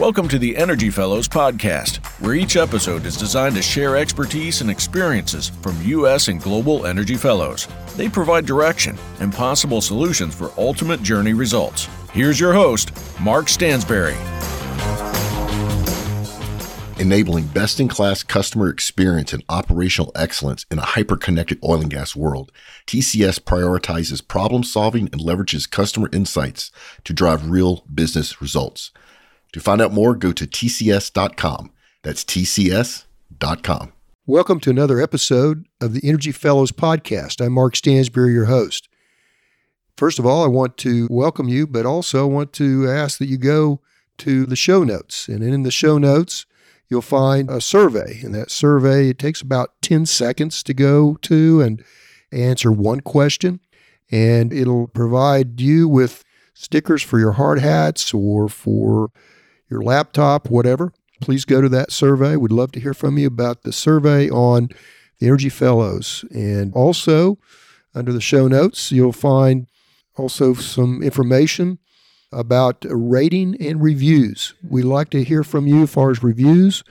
Welcome to the Energy Fellows Podcast, where each episode is designed to share expertise and experiences from U.S. and global Energy Fellows. They provide direction and possible solutions for ultimate journey results. Here's your host, Mark Stansberry. Enabling best-in-class customer experience and operational excellence in a hyper-connected oil and gas world, TCS prioritizes problem-solving and leverages customer insights to drive real business results. To find out more, go to tcs.com. That's tcs.com. Welcome to another episode of the Energy Fellows Podcast. I'm Mark Stansberry, your host. First of all, I want to welcome you, but also want to ask that you go to the show notes. And in the show notes, you'll find a survey, and that survey, it takes about 10 seconds to go to and answer one question, and it'll provide you with stickers for your hard hats or for your laptop, whatever. Please go to that survey. We'd love to hear from you about the survey on the Energy Fellows. And also, under the show notes, you'll find also some information about rating and reviews. We like to hear from you as far as reviews,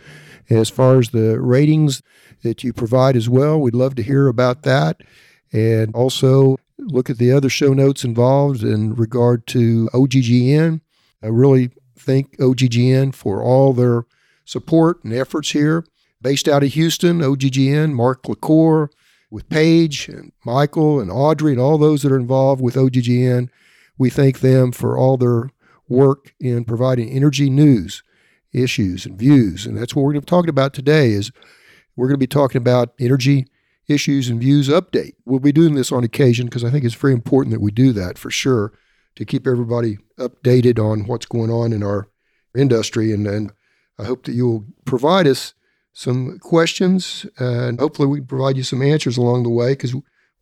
as far as the ratings that you provide as well. We'd love to hear about that. And also look at the other show notes involved in regard to OGGN. I really thank OGGN for all their support and efforts here. Based out of Houston, OGGN, Mark LaCour, with Paige and Michael and Audrey and all those that are involved with OGGN. We thank them for all their work in providing energy news, issues, and views. And that's what we're going to be talking about today is we're going to be talking about energy issues and views update. We'll be doing this on occasion because I think it's very important that we do that for sure to keep everybody updated on what's going on in our industry. And I hope that you'll provide us some questions and hopefully we can provide you some answers along the way because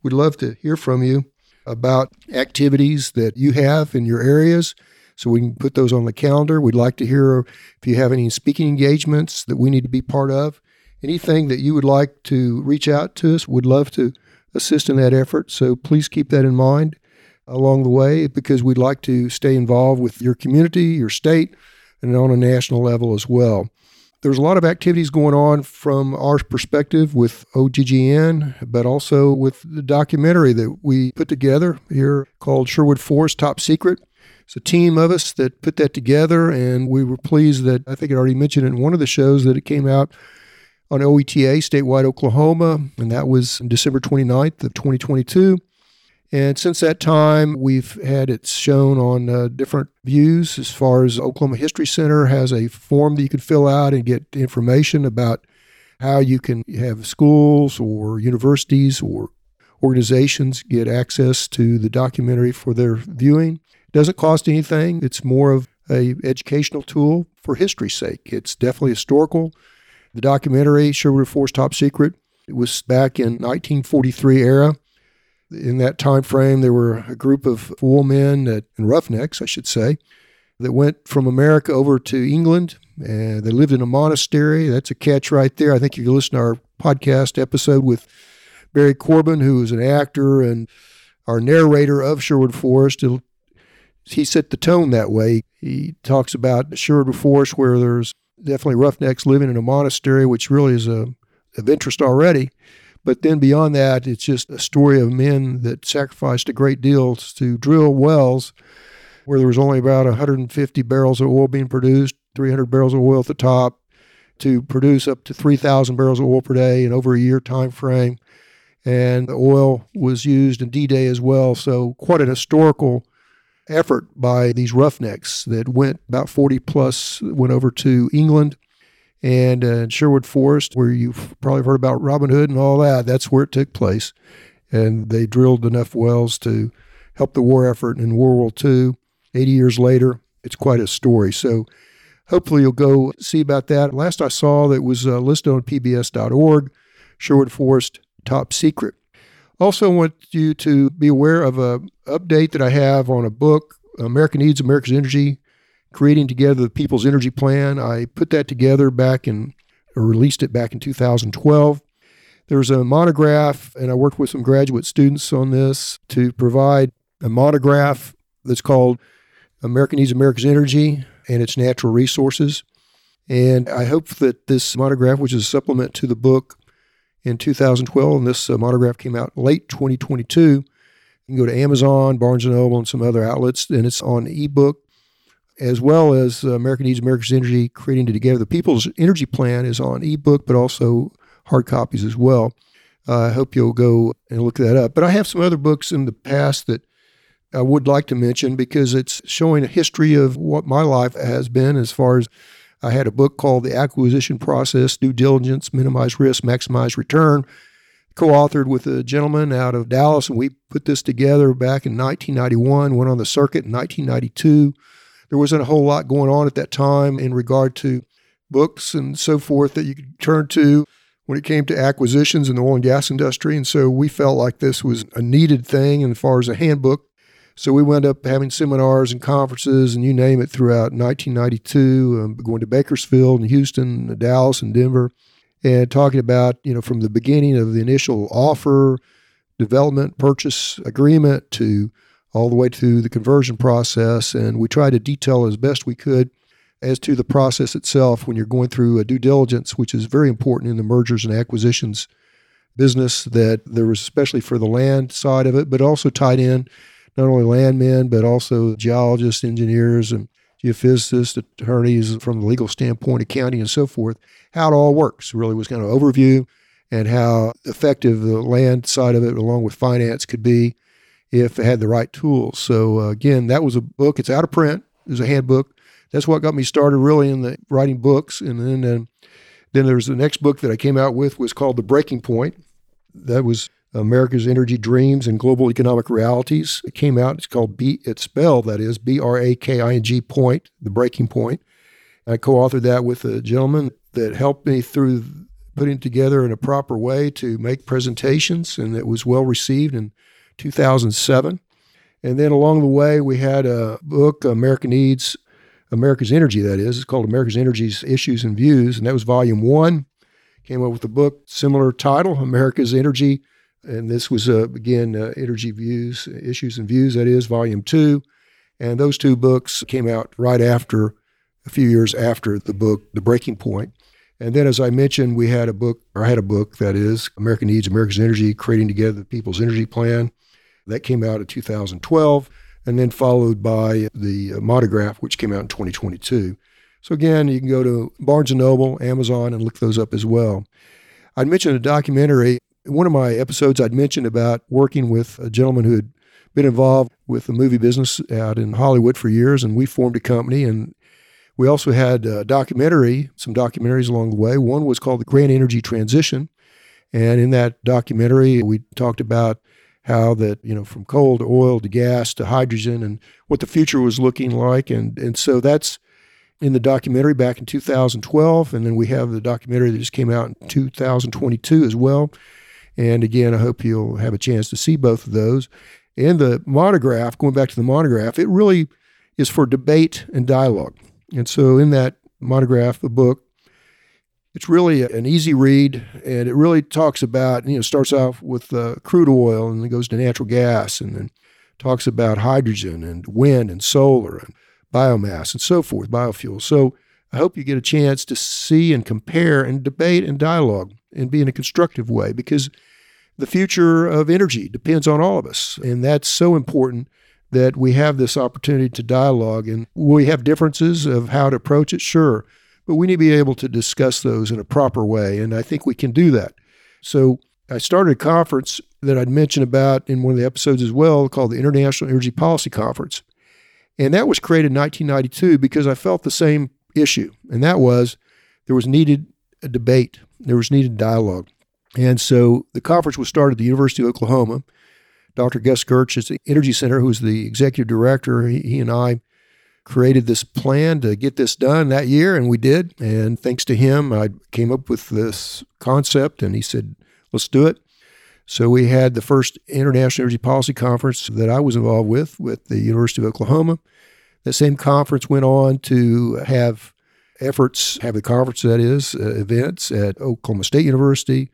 we'd love to hear from you about activities that you have in your areas, so we can put those on the calendar. We'd like to hear if you have any speaking engagements that we need to be part of. Anything that you would like to reach out to us, we'd love to assist in that effort. So please keep that in mind along the way because we'd like to stay involved with your community, your state, and on a national level as well. There's a lot of activities going on from our perspective with OGGN, but also with the documentary that we put together here called Sherwood Forest Top Secret. It's a team of us that put that together, and we were pleased that, I think I already mentioned in one of the shows, that it came out on OETA, statewide Oklahoma, and that was December 29th of 2022. And since that time, we've had it shown on different views as far as Oklahoma History Center has a form that you can fill out and get information about how you can have schools or universities or organizations get access to the documentary for their viewing. It doesn't cost anything. It's more of an educational tool for history's sake. It's definitely historical. The documentary, Sherwood Forest Top Secret, it was back in 1943 era. In that time frame, there were a group of oil men and roughnecks, I should say, that went from America over to England, and they lived in a monastery. That's a catch right there. I think if you listen to our podcast episode with Barry Corbin, who is an actor and our narrator of Sherwood Forest, he set the tone that way. He talks about Sherwood Forest where there's definitely roughnecks living in a monastery, which really is of interest already. But then beyond that, it's just a story of men that sacrificed a great deal to drill wells where there was only about 150 barrels of oil being produced, 300 barrels of oil at the top, to produce up to 3,000 barrels of oil per day in over a year time frame. And the oil was used in D-Day as well. So quite an historical effort by these roughnecks that went about 40 plus, went over to England. And Sherwood Forest, where you've probably heard about Robin Hood and all that, that's where it took place. And they drilled enough wells to help the war effort in World War II. 80 years later, it's quite a story. So hopefully you'll go see about that. Last I saw, that was listed on pbs.org, Sherwood Forest Top Secret. Also want you to be aware of an update that I have on a book, America Needs America's Energy, Creating Together the People's Energy Plan. I put that together released it back in 2012. There's a monograph, and I worked with some graduate students on this to provide a monograph that's called America Needs America's Energy, and its natural resources. And I hope that this monograph, which is a supplement to the book in 2012, and this monograph came out late 2022, you can go to Amazon, Barnes & Noble, and some other outlets, and it's on ebook, as well as America Needs America's Energy, Creating Together the People's Energy Plan is on ebook, but also hard copies as well. I hope you'll go and look that up. But I have some other books in the past that I would like to mention because it's showing a history of what my life has been as far as I had a book called The Acquisition Process, Due Diligence, Minimize Risk, Maximize Return, co-authored with a gentleman out of Dallas, and we put this together back in 1991, went on the circuit in 1992. There wasn't a whole lot going on at that time in regard to books and so forth that you could turn to when it came to acquisitions in the oil and gas industry, and so we felt like this was a needed thing as far as a handbook. So we wound up having seminars and conferences and you name it throughout 1992, going to Bakersfield and Houston, and Dallas and Denver, and talking about, from the beginning of the initial offer, development, purchase agreement to all the way through the conversion process. And we tried to detail as best we could as to the process itself when you're going through a due diligence, which is very important in the mergers and acquisitions business, that there was especially for the land side of it, but also tied in not only landmen, but also geologists, engineers, and geophysicists, attorneys from the legal standpoint, accounting, and so forth. How it all works really was kind of an overview and how effective the land side of it along with finance could be if it had the right tools. So again, that was a book. It's out of print. There's a handbook. That's what got me started really in the writing books. And then there was the next book that I came out with was called The Breaking Point. That was America's Energy Dreams and Global Economic Realities. It came out. It's called Braking Point, The Breaking Point. And I co-authored that with a gentleman that helped me through putting together in a proper way to make presentations, and it was well received in 2007. And then along the way, we had a book, America's Energy, that is. It's called America's Energy's Issues and Views, and that was volume 1. Came up with a book, similar title, America's Energy, and this was, Energy Views, Issues and Views, that is, volume 2. And those two books came out right after, a few years after the book, The Breaking Point. And then, as I mentioned, I had a book, that is, America Needs America's Energy, Creating Together the People's Energy Plan. That came out in 2012. And then followed by the monograph, which came out in 2022. So again, you can go to Barnes & Noble, Amazon, and look those up as well. I'd mentioned a documentary. In one of my episodes, I'd mentioned about working with a gentleman who had been involved with the movie business out in Hollywood for years, and we formed a company. And we also had some documentaries along the way. One was called The Grand Energy Transition. And in that documentary, we talked about how that, from coal to oil to gas to hydrogen and what the future was looking like. And so that's in the documentary back in 2012. And then we have the documentary that just came out in 2022 as well. And again, I hope you'll have a chance to see both of those. And the monograph, going back to the monograph, it really is for debate and dialogue. And so in that monograph, the book, it's really an easy read, and it really talks about, starts off with crude oil and then goes to natural gas, and then talks about hydrogen and wind and solar and biomass and so forth, biofuels. So I hope you get a chance to see and compare and debate and dialogue and be in a constructive way, because the future of energy depends on all of us. And that's so important that we have this opportunity to dialogue. And will we have differences of how to approach it? Sure. But we need to be able to discuss those in a proper way, and I think we can do that. So I started a conference that I'd mentioned about in one of the episodes as well called the International Energy Policy Conference. And that was created in 1992 because I felt the same issue, and that was there was needed a debate. There was needed dialogue. And so the conference was started at the University of Oklahoma. Dr. Gus Gertz at the Energy Center, who was the executive director, he and I created this plan to get this done that year, and we did. And thanks to him, I came up with this concept, and he said, let's do it. So we had the first International Energy Policy Conference that I was involved with the University of Oklahoma. That same conference went on to have the conference, that is, events at Oklahoma State University,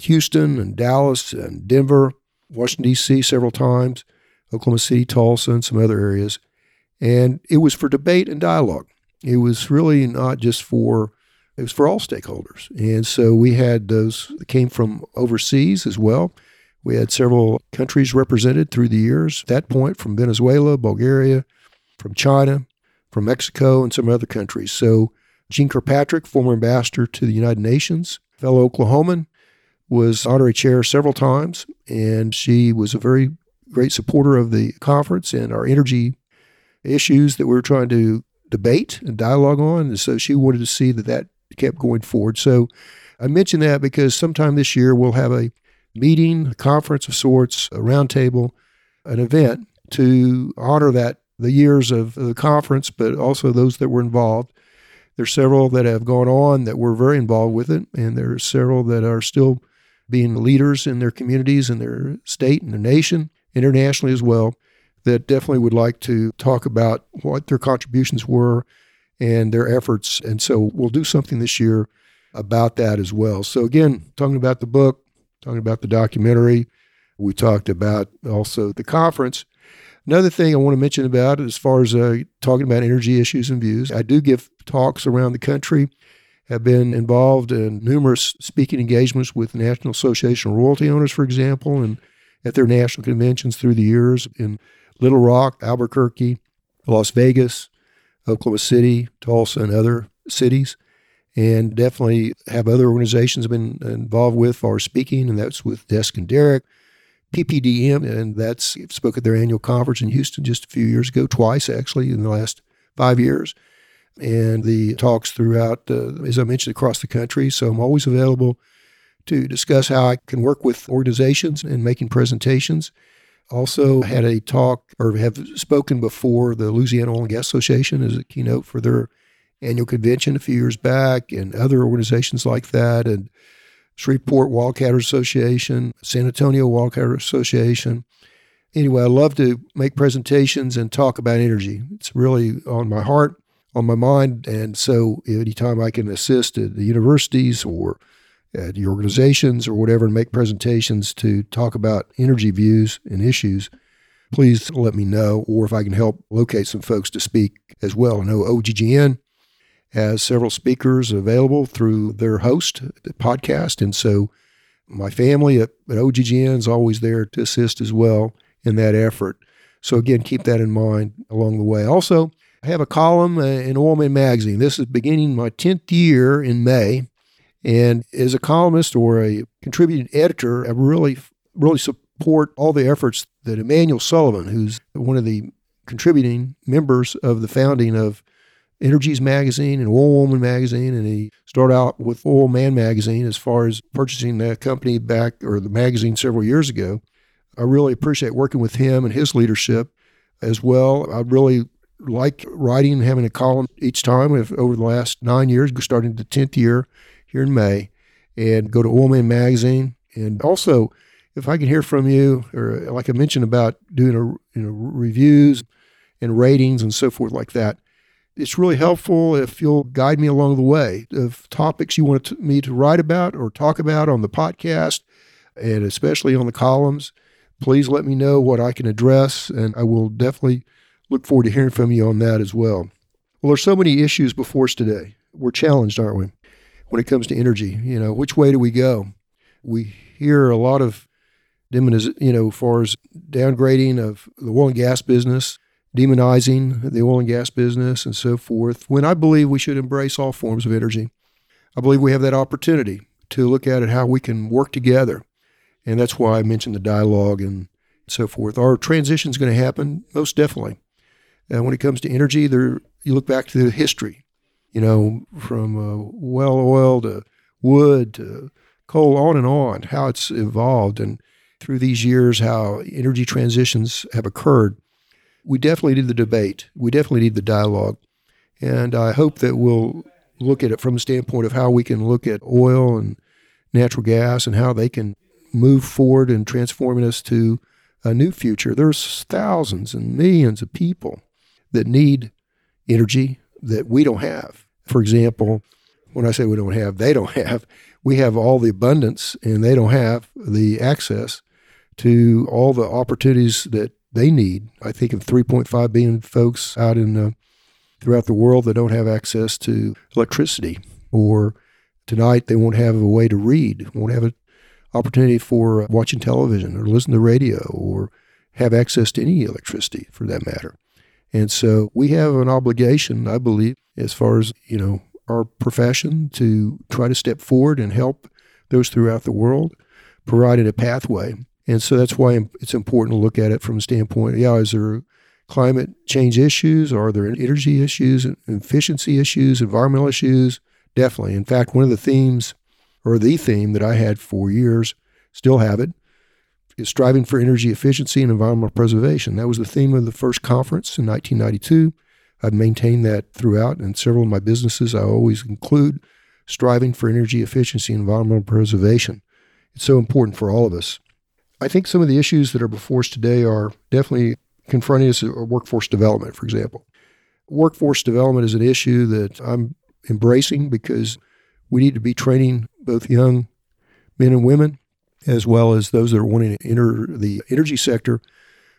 Houston and Dallas and Denver, Washington, D.C. several times, Oklahoma City, Tulsa, and some other areas. And it was for debate and dialogue. It was really not just for, it was for all stakeholders. And so we had those that came from overseas as well. We had several countries represented through the years, at that point from Venezuela, Bulgaria, from China, from Mexico, and some other countries. So Jean Kirkpatrick, former ambassador to the United Nations, fellow Oklahoman, was honorary chair several times, and she was a very great supporter of the conference and our energy issues that we were trying to debate and dialogue on. And so she wanted to see that that kept going forward. So I mentioned that because sometime this year we'll have a meeting, a conference of sorts, a roundtable, an event to honor that, the years of the conference, but also those that were involved. There's several that have gone on that were very involved with it, and there are several that are still being leaders in their communities and their state and their nation, internationally as well, that definitely would like to talk about what their contributions were and their efforts. And so we'll do something this year about that as well. So again, talking about the book, talking about the documentary, we talked about also the conference. Another thing I want to mention about as far as talking about energy issues and views, I do give talks around the country, have been involved in numerous speaking engagements with the National Association of Royalty Owners, for example, and at their national conventions through the years in Little Rock, Albuquerque, Las Vegas, Oklahoma City, Tulsa, and other cities, and definitely have other organizations been involved with for speaking, and that's with Desk and Derrick, PPDM, and that's spoke at their annual conference in Houston just a few years ago, twice actually in the last 5 years, and the talks throughout, as I mentioned, across the country. So I'm always available to discuss how I can work with organizations in making presentations. Also had a talk, or have spoken before, the Louisiana Oil and Gas Association as a keynote for their annual convention a few years back, and other organizations like that, and Shreveport Wildcatter Association, San Antonio Wildcatter Association. Anyway, I love to make presentations and talk about energy. It's really on my heart, on my mind, and so anytime I can assist at the universities or at the organizations or whatever and make presentations to talk about energy views and issues, please let me know, or if I can help locate some folks to speak as well. I know OGGN has several speakers available through their host, the podcast. And so my family at OGGN is always there to assist as well in that effort. So again, keep that in mind along the way. Also, I have a column in Oilman Magazine. This is beginning my 10th year in May. And as a columnist or a contributing editor, I really support all the efforts that Emmanuel Sullivan, who's one of the contributing members of the founding of Energies Magazine and Oil Woman Magazine, and he started out with Oilman Magazine as far as purchasing the company back, or the magazine, several years ago. I really appreciate working with him and his leadership as well. I really like writing and having a column each time over the last 9 years, starting the 10th year here in May, and go to Oilman Magazine. And also, if I can hear from you, or like I mentioned about doing reviews and ratings and so forth like that, it's really helpful if you'll guide me along the way of topics you want me to write about or talk about on the podcast, and especially on the columns. Please let me know what I can address, and I will definitely look forward to hearing from you on that as well. Well, there's so many issues before us today. We're challenged, aren't we, when it comes to energy? You know, which way do we go? We hear a lot of as far as downgrading of the oil and gas business, demonizing the oil and gas business and so forth, when I believe we should embrace all forms of energy. I believe we have that opportunity to look at it, how we can work together. And that's why I mentioned the dialogue and so forth. Our transition is going to happen, most definitely. And when it comes to energy, you look back to the history, from well oil to wood to coal, on and on, how it's evolved. And through these years, how energy transitions have occurred. We definitely need the debate. We definitely need the dialogue. And I hope that we'll look at it from the standpoint of how we can look at oil and natural gas and how they can move forward and transforming us to a new future. There's thousands and millions of people that need energy that we don't have. For example, when I say we don't have, they don't have. We have all the abundance and they don't have the access to all the opportunities that they need. I think of 3.5 billion folks out in throughout the world that don't have access to electricity, or tonight they won't have a way to read, won't have an opportunity for watching television or listen to radio or have access to any electricity for that matter. And so we have an obligation, I believe, as far as, you know, our profession to try to step forward and help those throughout the world, providing a pathway. And so that's why it's important to look at it from the standpoint, is there climate change issues? Are there energy issues, efficiency issues, environmental issues? Definitely. In fact, one of the themes, or the theme that I had for years, still have it, is striving for energy efficiency and environmental preservation. That was the theme of the first conference in 1992. I've maintained that throughout, and several of my businesses I always include striving for energy efficiency and environmental preservation. It's so important for all of us. I think some of the issues that are before us today are definitely confronting us, workforce development, for example. Workforce development is an issue that I'm embracing because we need to be training both young men and women, as well as those that are wanting to enter the energy sector.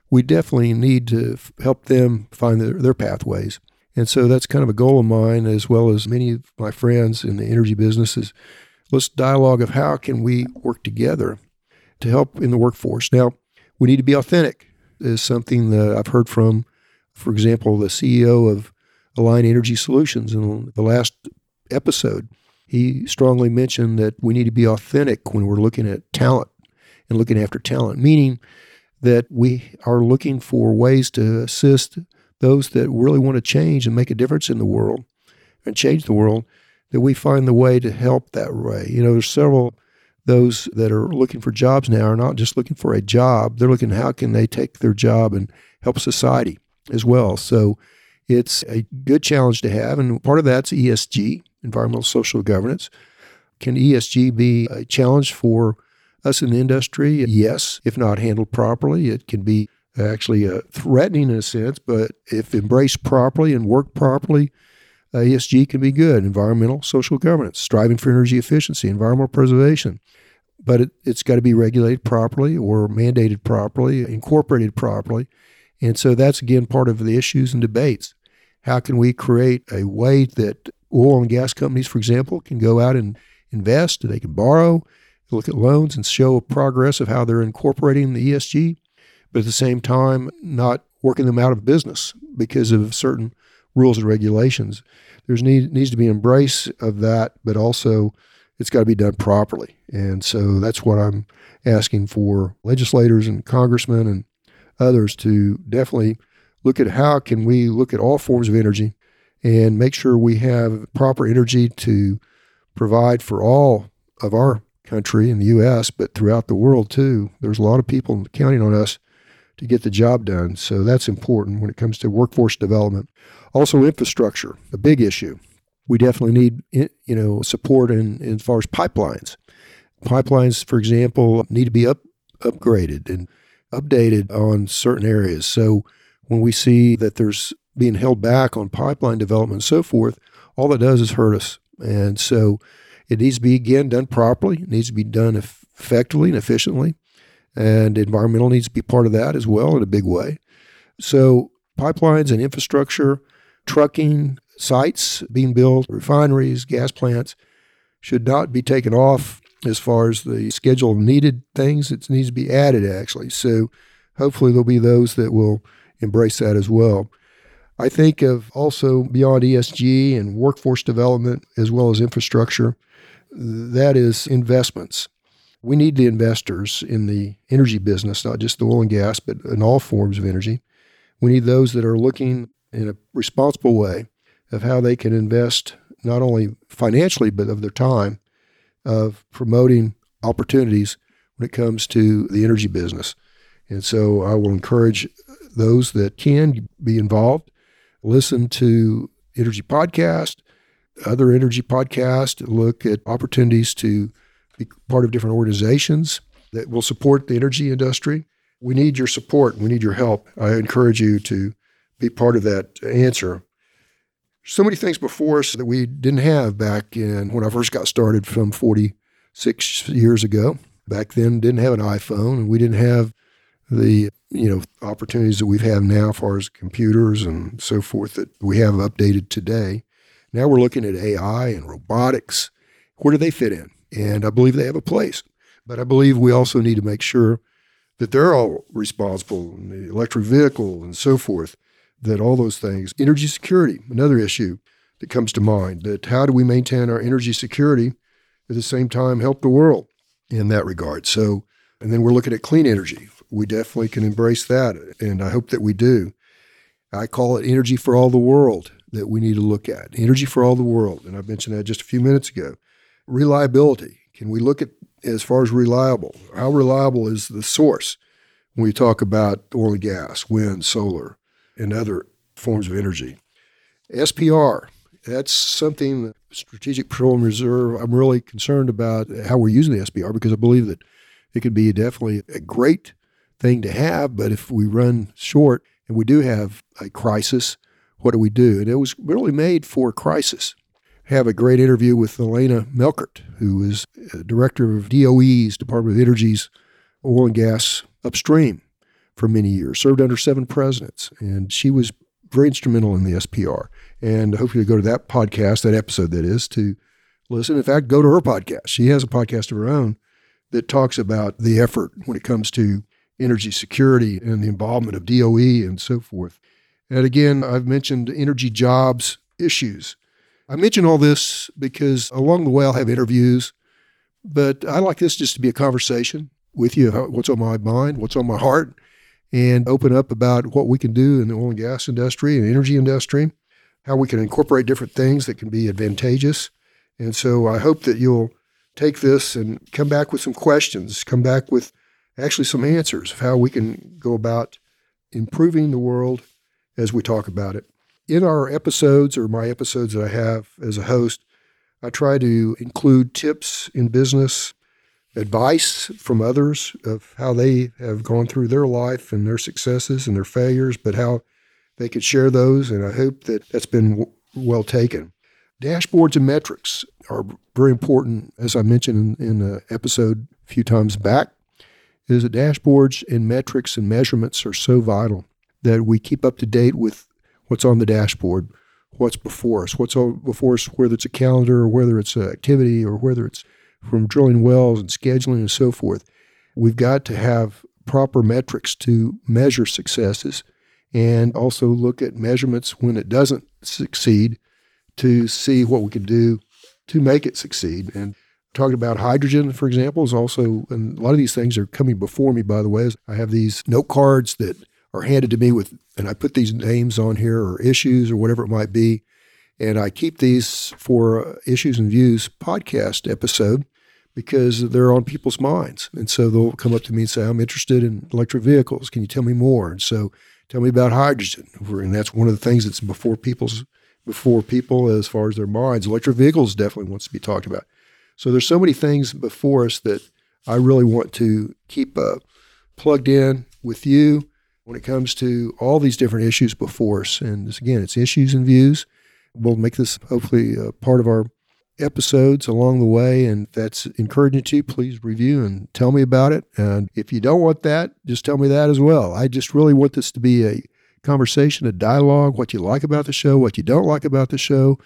We definitely need to help them find their pathways. And so that's kind of a goal of mine, as well as many of my friends in the energy businesses. Let's dialogue of how can we work together to help in the workforce. Now, we need to be authentic is something that I've heard from, for example, the CEO of Align Energy Solutions in the last episode. He strongly mentioned that we need to be authentic when we're looking at talent and looking after talent, meaning that we are looking for ways to assist those that really want to change and make a difference in the world and change the world, that we find the way to help that way. You know, there's several, those that are looking for jobs now are not just looking for a job. They're looking how can they take their job and help society as well. So it's a good challenge to have. And part of that's ESG, environmental social governance. Can ESG be a challenge for us in the industry? Yes, if not handled properly. It can be actually threatening in a sense, but if embraced properly and worked properly, ESG can be good. Environmental social governance, striving for energy efficiency, environmental preservation. But it's got to be regulated properly or mandated properly, incorporated properly. And so that's, again, part of the issues and debates. How can we create a way that oil and gas companies, for example, can go out and invest, and they can borrow, look at loans and show progress of how they're incorporating the ESG, but at the same time, not working them out of business because of certain rules and regulations. There's needs to be an embrace of that, but also it's got to be done properly. And so that's what I'm asking for legislators and congressmen and others to definitely look at how can we look at all forms of energy and make sure we have proper energy to provide for all of our country in the U.S., but throughout the world too. There's a lot of people counting on us to get the job done. So that's important when it comes to workforce development. Also, infrastructure, a big issue. We definitely need, you know, support in as far as pipelines. Pipelines, for example, need to be upgraded and updated on certain areas. So when we see that there's being held back on pipeline development and so forth, all that does is hurt us. And so it needs to be, again, done properly. It needs to be done effectively and efficiently. And environmental needs to be part of that as well in a big way. So pipelines and infrastructure, trucking, sites being built, refineries, gas plants should not be taken off as far as the schedule of needed things. It needs to be added, actually. So hopefully there'll be those that will embrace that as well. I think of also beyond ESG and workforce development as well as infrastructure, that is investments. We need the investors in the energy business, not just the oil and gas, but in all forms of energy. We need those that are looking in a responsible way of how they can invest not only financially, but of their time of promoting opportunities when it comes to the energy business. And so I will encourage those that can be involved. Listen to Energy Podcast, other Energy Podcast, look at opportunities to be part of different organizations that will support the energy industry. We need your support. We need your help. I encourage you to be part of that answer. So many things before us that we didn't have back in when I first got started from 46 years ago. Back then, didn't have an iPhone, and we didn't have the opportunities that we've had now as far as computers and so forth that we have updated today. Now we're looking at AI and robotics. Where do they fit in? And I believe they have a place. But I believe we also need to make sure that they're all responsible, and the electric vehicle and so forth, that all those things. Energy security, another issue that comes to mind, that how do we maintain our energy security at the same time help the world in that regard? So, and then we're looking at clean energy. We definitely can embrace that, and I hope that we do. I call it energy for all the world that we need to look at. Energy for all the world, and I mentioned that just a few minutes ago. Reliability. Can we look at, as far as reliable, how reliable is the source when we talk about oil and gas, wind, solar, and other forms of energy? SPR, that's something, Strategic Petroleum Reserve, I'm really concerned about how we're using the SPR, because I believe that it could be definitely a great thing to have, but if we run short and we do have a crisis, what do we do? And it was really made for crisis. I have a great interview with Elena Melkert, who is director of DOE's, Department of Energy's, Oil and Gas Upstream for many years, served under 7 presidents, and she was very instrumental in the SPR. And I hope you'll go to that podcast, that episode that is, to listen. In fact, go to her podcast. She has a podcast of her own that talks about the effort when it comes to energy security and the involvement of DOE and so forth. And again, I've mentioned energy jobs issues. I mention all this because along the way I'll have interviews, but I like this just to be a conversation with you, what's on my mind, what's on my heart, and open up about what we can do in the oil and gas industry and energy industry, how we can incorporate different things that can be advantageous. And so I hope that you'll take this and come back with some questions, come back with actually some answers of how we can go about improving the world as we talk about it. In our episodes, or my episodes that I have as a host, I try to include tips in business, advice from others of how they have gone through their life and their successes and their failures, but how they could share those, and I hope that that's been well taken. Dashboards and metrics are very important, as I mentioned in an episode a few times back, is that dashboards and metrics and measurements are so vital that we keep up to date with what's on the dashboard, what's before us, whether it's a calendar or whether it's an activity or whether it's from drilling wells and scheduling and so forth. We've got to have proper metrics to measure successes and also look at measurements when it doesn't succeed to see what we can do to make it succeed. And talking about hydrogen, for example, is also, and a lot of these things are coming before me, by the way. I have these note cards that are handed to me with, and I put these names on here or issues or whatever it might be. And I keep these for Issues and Views podcast episode because they're on people's minds. And so they'll come up to me and say, I'm interested in electric vehicles. Can you tell me more? And so tell me about hydrogen. And that's one of the things that's before people as far as their minds. Electric vehicles definitely wants to be talked about. So there's so many things before us that I really want to keep plugged in with you when it comes to all these different issues before us. And this, again, it's Issues and Views. We'll make this hopefully part of our episodes along the way. And if that's encouraging to you, please review and tell me about it. And if you don't want that, just tell me that as well. I just really want this to be a conversation, a dialogue, what you like about the show, what you don't like about the show.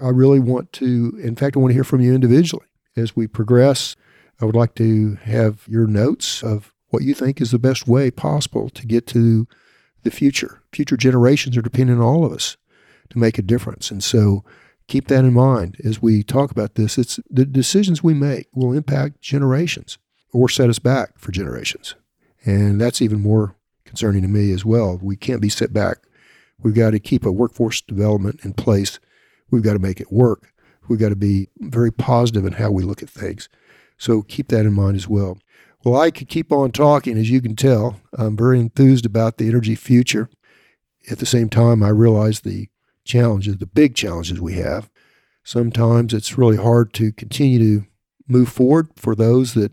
I really want to, in fact, I want to hear from you individually. As we progress, I would like to have your notes of what you think is the best way possible to get to the future. Future generations are depending on all of us to make a difference. And so keep that in mind as we talk about this. It's the decisions we make will impact generations or set us back for generations. And that's even more concerning to me as well. We can't be set back. We've got to keep a workforce development in place. We've got to make it work. We've got to be very positive in how we look at things. So keep that in mind as well. Well, I could keep on talking, as you can tell. I'm very enthused about the energy future. At the same time, I realize the challenges, the big challenges we have. Sometimes it's really hard to continue to move forward for those that,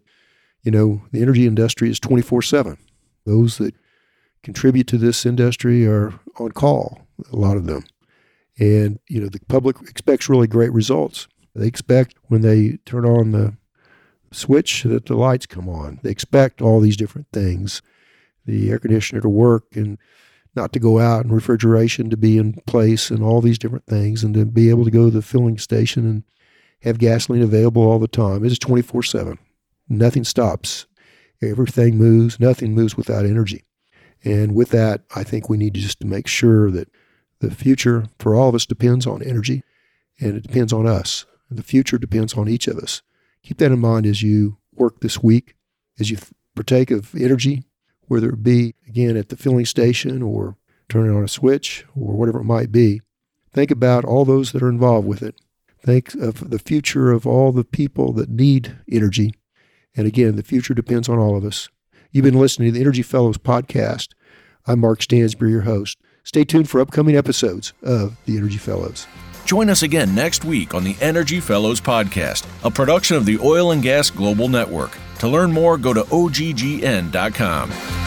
the energy industry is 24/7. Those that contribute to this industry are on call, a lot of them. And, the public expects really great results. They expect when they turn on the switch that the lights come on. They expect all these different things. the air conditioner to work and not to go out, and refrigeration to be in place, and all these different things, and to be able to go to the filling station and have gasoline available all the time. It's 24/7. Nothing stops. Everything moves. Nothing moves without energy. And with that, I think we need to just make sure that the future for all of us depends on energy, and it depends on us. The future depends on each of us. Keep that in mind as you work this week, as you partake of energy, whether it be, again, at the filling station or turning on a switch or whatever it might be. Think about all those that are involved with it. Think of the future of all the people that need energy. And again, the future depends on all of us. You've been listening to the Energy Fellows Podcast. I'm Mark Stansberry, your host. Stay tuned for upcoming episodes of the Energy Fellows. Join us again next week on the Energy Fellows Podcast, a production of the Oil and Gas Global Network. To learn more, go to OGGN.com.